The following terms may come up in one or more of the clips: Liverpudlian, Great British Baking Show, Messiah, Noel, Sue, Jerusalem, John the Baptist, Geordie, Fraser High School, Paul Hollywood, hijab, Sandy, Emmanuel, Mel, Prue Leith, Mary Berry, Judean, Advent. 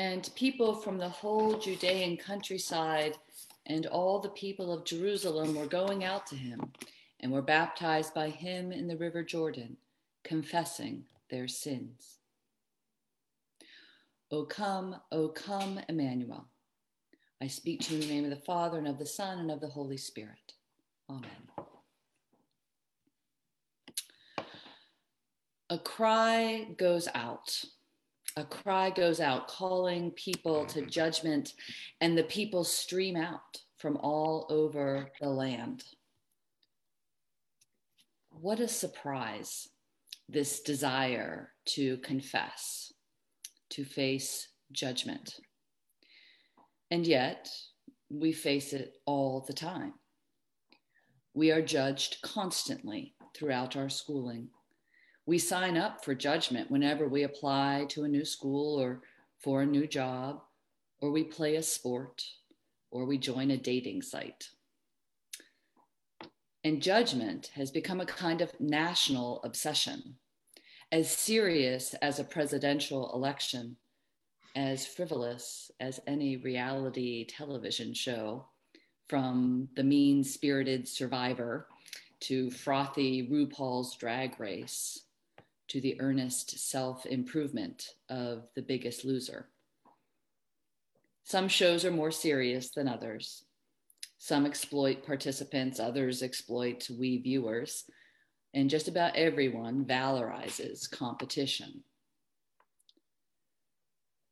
And people from the whole Judean countryside and all the people of Jerusalem were going out to him and were baptized by him in the river Jordan, confessing their sins. O come, Emmanuel. I speak to you in the name of the Father and of the Son and of the Holy Spirit. Amen. A cry goes out. A cry goes out, calling people to judgment, and the people stream out from all over the land. What a surprise, this desire to confess, to face judgment. And yet, we face it all the time. We are judged constantly throughout our schooling. We sign up for judgment whenever we apply to a new school or for a new job, or we play a sport, or we join a dating site. And judgment has become a kind of national obsession, as serious as a presidential election, as frivolous as any reality television show, from the mean-spirited Survivor to frothy RuPaul's Drag Race, to the earnest self-improvement of The Biggest Loser. Some shows are more serious than others. Some exploit participants, others exploit we viewers, and just about everyone valorizes competition.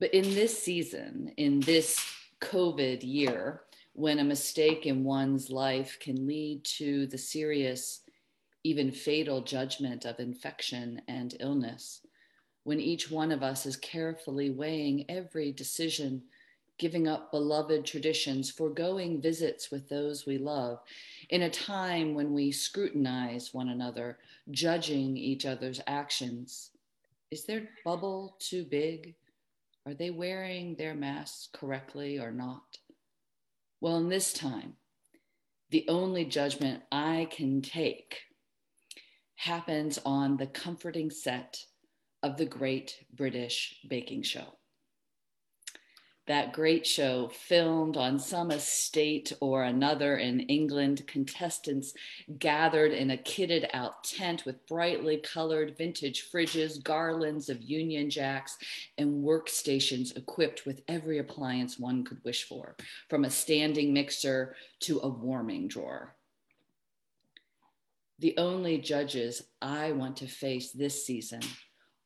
But in this season, in this COVID year, when a mistake in one's life can lead to the serious, even fatal judgment of infection and illness, when each one of us is carefully weighing every decision, giving up beloved traditions, foregoing visits with those we love, in a time when we scrutinize one another, judging each other's actions, is their bubble too big? Are they wearing their masks correctly or not? Well, in this time, the only judgment I can take happens on the comforting set of the Great British Baking Show. That great show filmed on some estate or another in England, contestants gathered in a kitted out tent with brightly colored vintage fridges, garlands of Union Jacks, and workstations equipped with every appliance one could wish for, from a standing mixer to a warming drawer. The only judges I want to face this season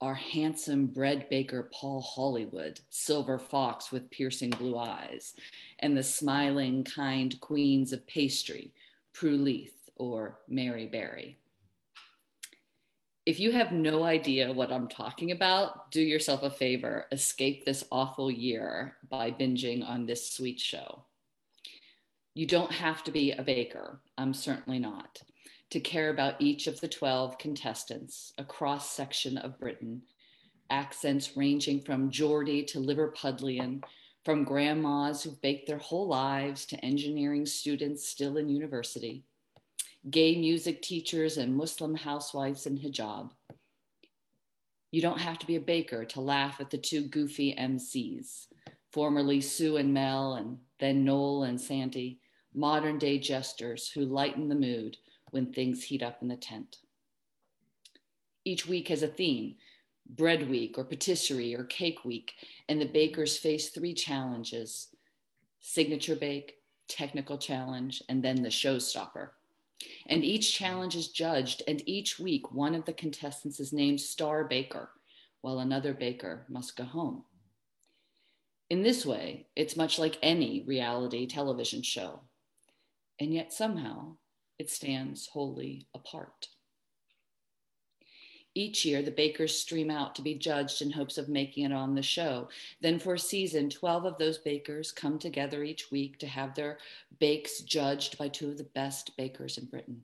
our handsome bread baker, Paul Hollywood, silver fox with piercing blue eyes, and the smiling, kind queens of pastry, Prue Leith or Mary Berry. If you have no idea what I'm talking about, do yourself a favor, escape this awful year by binging on this sweet show. You don't have to be a baker, I'm certainly not, to care about each of the 12 contestants, a cross-section of Britain, accents ranging from Geordie to Liverpudlian, from grandmas who've baked their whole lives to engineering students still in university, gay music teachers and Muslim housewives in hijab. You don't have to be a baker to laugh at the two goofy MCs, formerly Sue and Mel, and then Noel and Sandy, modern-day jesters who lighten the mood when things heat up in the tent. Each week has a theme, bread week or patisserie or cake week, and the bakers face three challenges: signature bake, technical challenge, and then the showstopper. And each challenge is judged, and each week one of the contestants is named star baker, while another baker must go home. In this way, it's much like any reality television show, and yet somehow, it stands wholly apart. Each year, the bakers stream out to be judged in hopes of making it on the show. Then for a season, 12 of those bakers come together each week to have their bakes judged by two of the best bakers in Britain.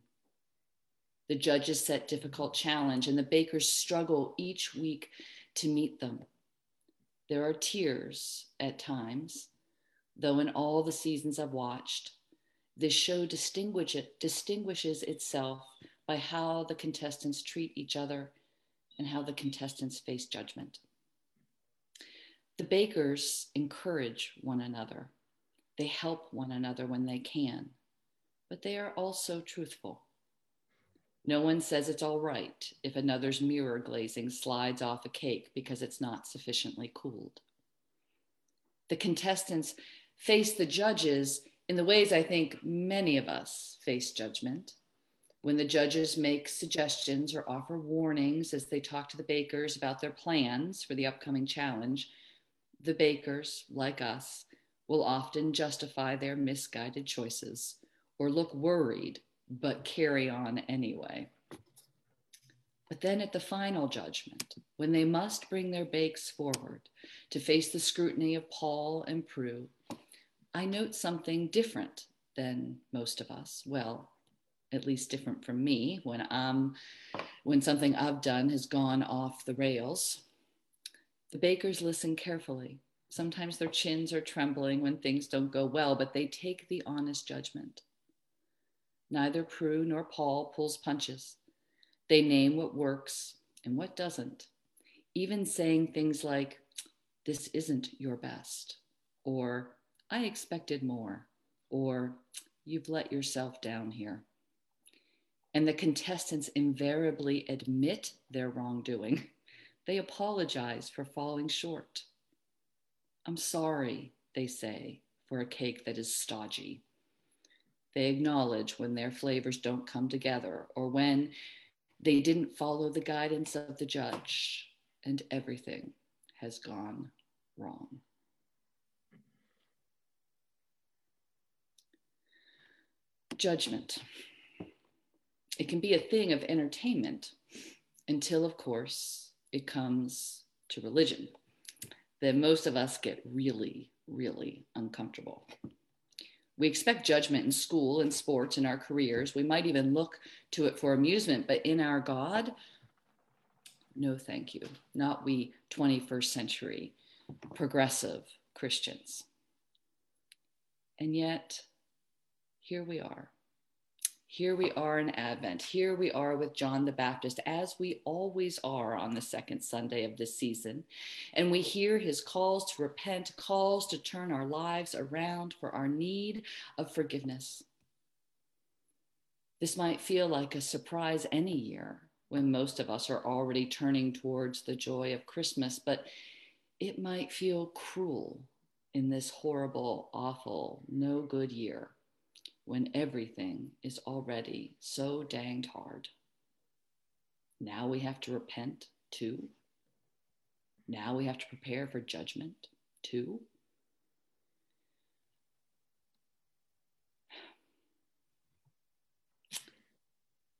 The judges set difficult challenge, and the bakers struggle each week to meet them. There are tears at times, though in all the seasons I've watched, this show distinguishes itself by how the contestants treat each other and how the contestants face judgment. The bakers encourage one another. They help one another when they can, but they are also truthful. No one says it's all right if another's mirror glazing slides off a cake because it's not sufficiently cooled. The contestants face the judges in the ways I think many of us face judgment. When the judges make suggestions or offer warnings as they talk to the bakers about their plans for the upcoming challenge, the bakers, like us, will often justify their misguided choices or look worried but carry on anyway. But then at the final judgment, when they must bring their bakes forward to face the scrutiny of Paul and Prue, I note something different than most of us. Well, at least different from me when something I've done has gone off the rails. The bakers listen carefully. Sometimes their chins are trembling when things don't go well, but they take the honest judgment. Neither Prue nor Paul pulls punches. They name what works and what doesn't, even saying things like, "This isn't your best," or "I expected more," or "You've let yourself down here." And the contestants invariably admit their wrongdoing. They apologize for falling short. "I'm sorry," they say, for a cake that is stodgy. They acknowledge when their flavors don't come together or when they didn't follow the guidance of the judge, and everything has gone wrong. Judgment. It can be a thing of entertainment until, of course, it comes to religion. Then most of us get really, really uncomfortable. We expect judgment in school, in sports, in our careers. We might even look to it for amusement, but in our God, no thank you. Not we 21st century progressive Christians. And yet, here we are. Here we are in Advent. Here we are with John the Baptist, as we always are on the second Sunday of this season. And we hear his calls to repent, calls to turn our lives around for our need of forgiveness. This might feel like a surprise any year when most of us are already turning towards the joy of Christmas, but it might feel cruel in this horrible, awful, no good year, when everything is already so danged hard. Now we have to repent too. Now we have to prepare for judgment too.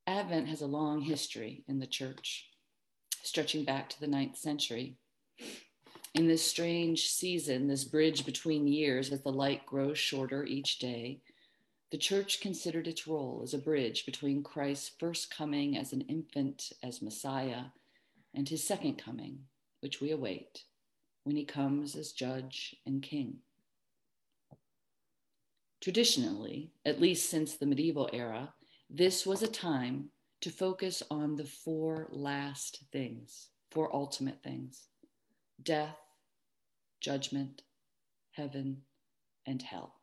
Advent has a long history in the church, stretching back to the 9th century. In this strange season, this bridge between years, as the light grows shorter each day, the church considered its role as a bridge between Christ's first coming as an infant, as Messiah, and his second coming, which we await, when he comes as judge and king. Traditionally, at least since the medieval era, this was a time to focus on the four last things, four ultimate things: death, judgment, heaven, and hell.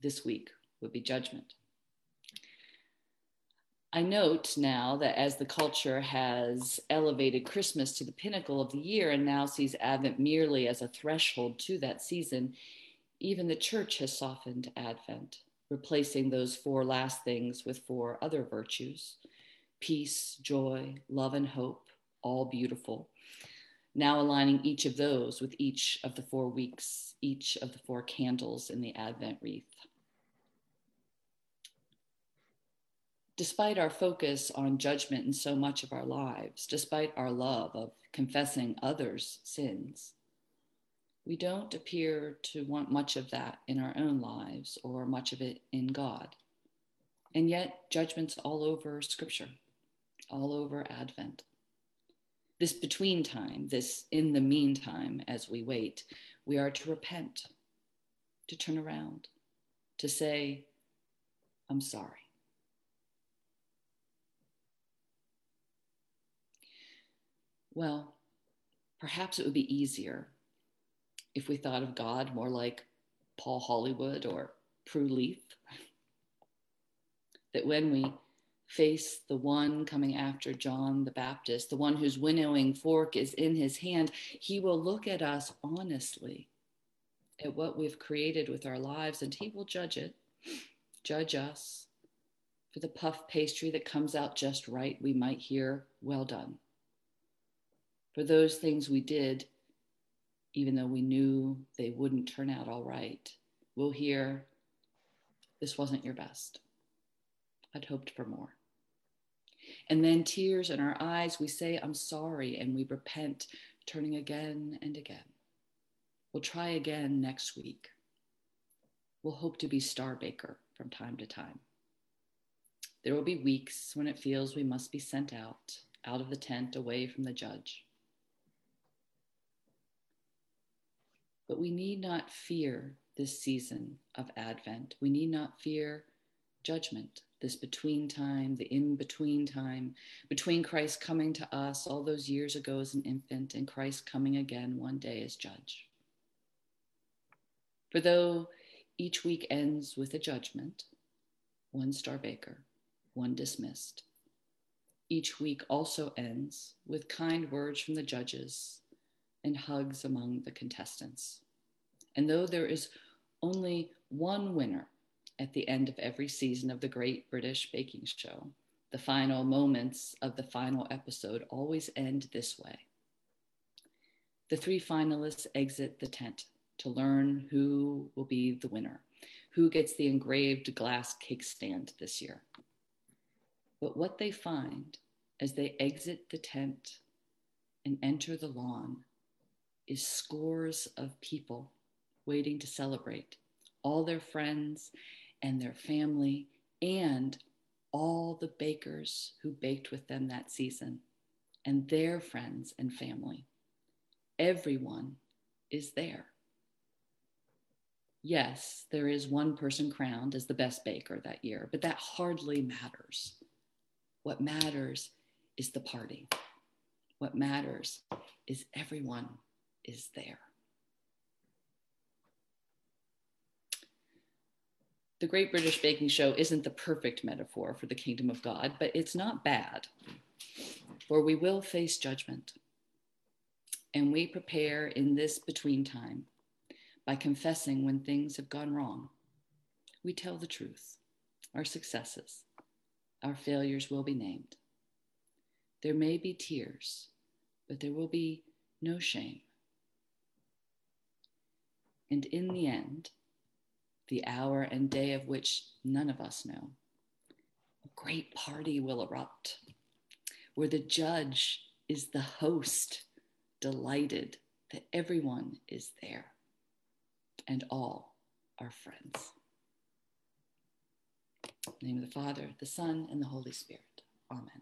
This week would be judgment. I note now that as the culture has elevated Christmas to the pinnacle of the year and now sees Advent merely as a threshold to that season, even the church has softened Advent, replacing those four last things with four other virtues: peace, joy, love, and hope, all beautiful. Now aligning each of those with each of the 4 weeks, each of the 4 candles in the Advent wreath. Despite our focus on judgment in so much of our lives, despite our love of confessing others' sins, we don't appear to want much of that in our own lives or much of it in God. And yet, judgment's all over Scripture, all over Advent. This between time, this in the meantime, as we wait, we are to repent, to turn around, to say, "I'm sorry." Well, Perhaps it would be easier if we thought of God more like Paul Hollywood or Prue Leith. That when we face the one coming after John the Baptist, the one whose winnowing fork is in his hand, he will look at us honestly, at what we've created with our lives, and he will judge it, judge us for the puff pastry that comes out just right. We might hear, well done. For those things we did, even though we knew they wouldn't turn out all right, we'll hear, this wasn't your best. I'd hoped for more. And then tears in our eyes, we say, I'm sorry, and we repent, turning again and again. We'll try again next week. We'll hope to be Star Baker from time to time. There will be weeks when it feels we must be sent out of the tent, away from the judge. But we need not fear this season of Advent. We need not fear judgment, this between time, the in-between time, between Christ coming to us all those years ago as an infant and Christ coming again one day as judge. For though each week ends with a judgment, one Star Baker, one dismissed, each week also ends with kind words from the judges and hugs among the contestants. And though there is only one winner at the end of every season of the Great British Baking Show, the final moments of the final episode always end this way. The three finalists exit the tent to learn who will be the winner, who gets the engraved glass cake stand this year. But what they find as they exit the tent and enter the lawn is scores of people waiting to celebrate, all their friends and their family and all the bakers who baked with them that season and their friends and family. Everyone is there. Yes, there is one person crowned as the best baker that year, but that hardly matters. What matters is the party. What matters is everyone is there. The Great British Baking Show isn't the perfect metaphor for the kingdom of God, but it's not bad, for we will face judgment. And we prepare in this between time by confessing when things have gone wrong. We tell the truth, our successes, our failures will be named. There may be tears, but there will be no shame. And in the end, the hour and day of which none of us know, a great party will erupt, where the judge is the host, delighted that everyone is there, and all are friends. In the name of the Father, the Son, and the Holy Spirit. Amen.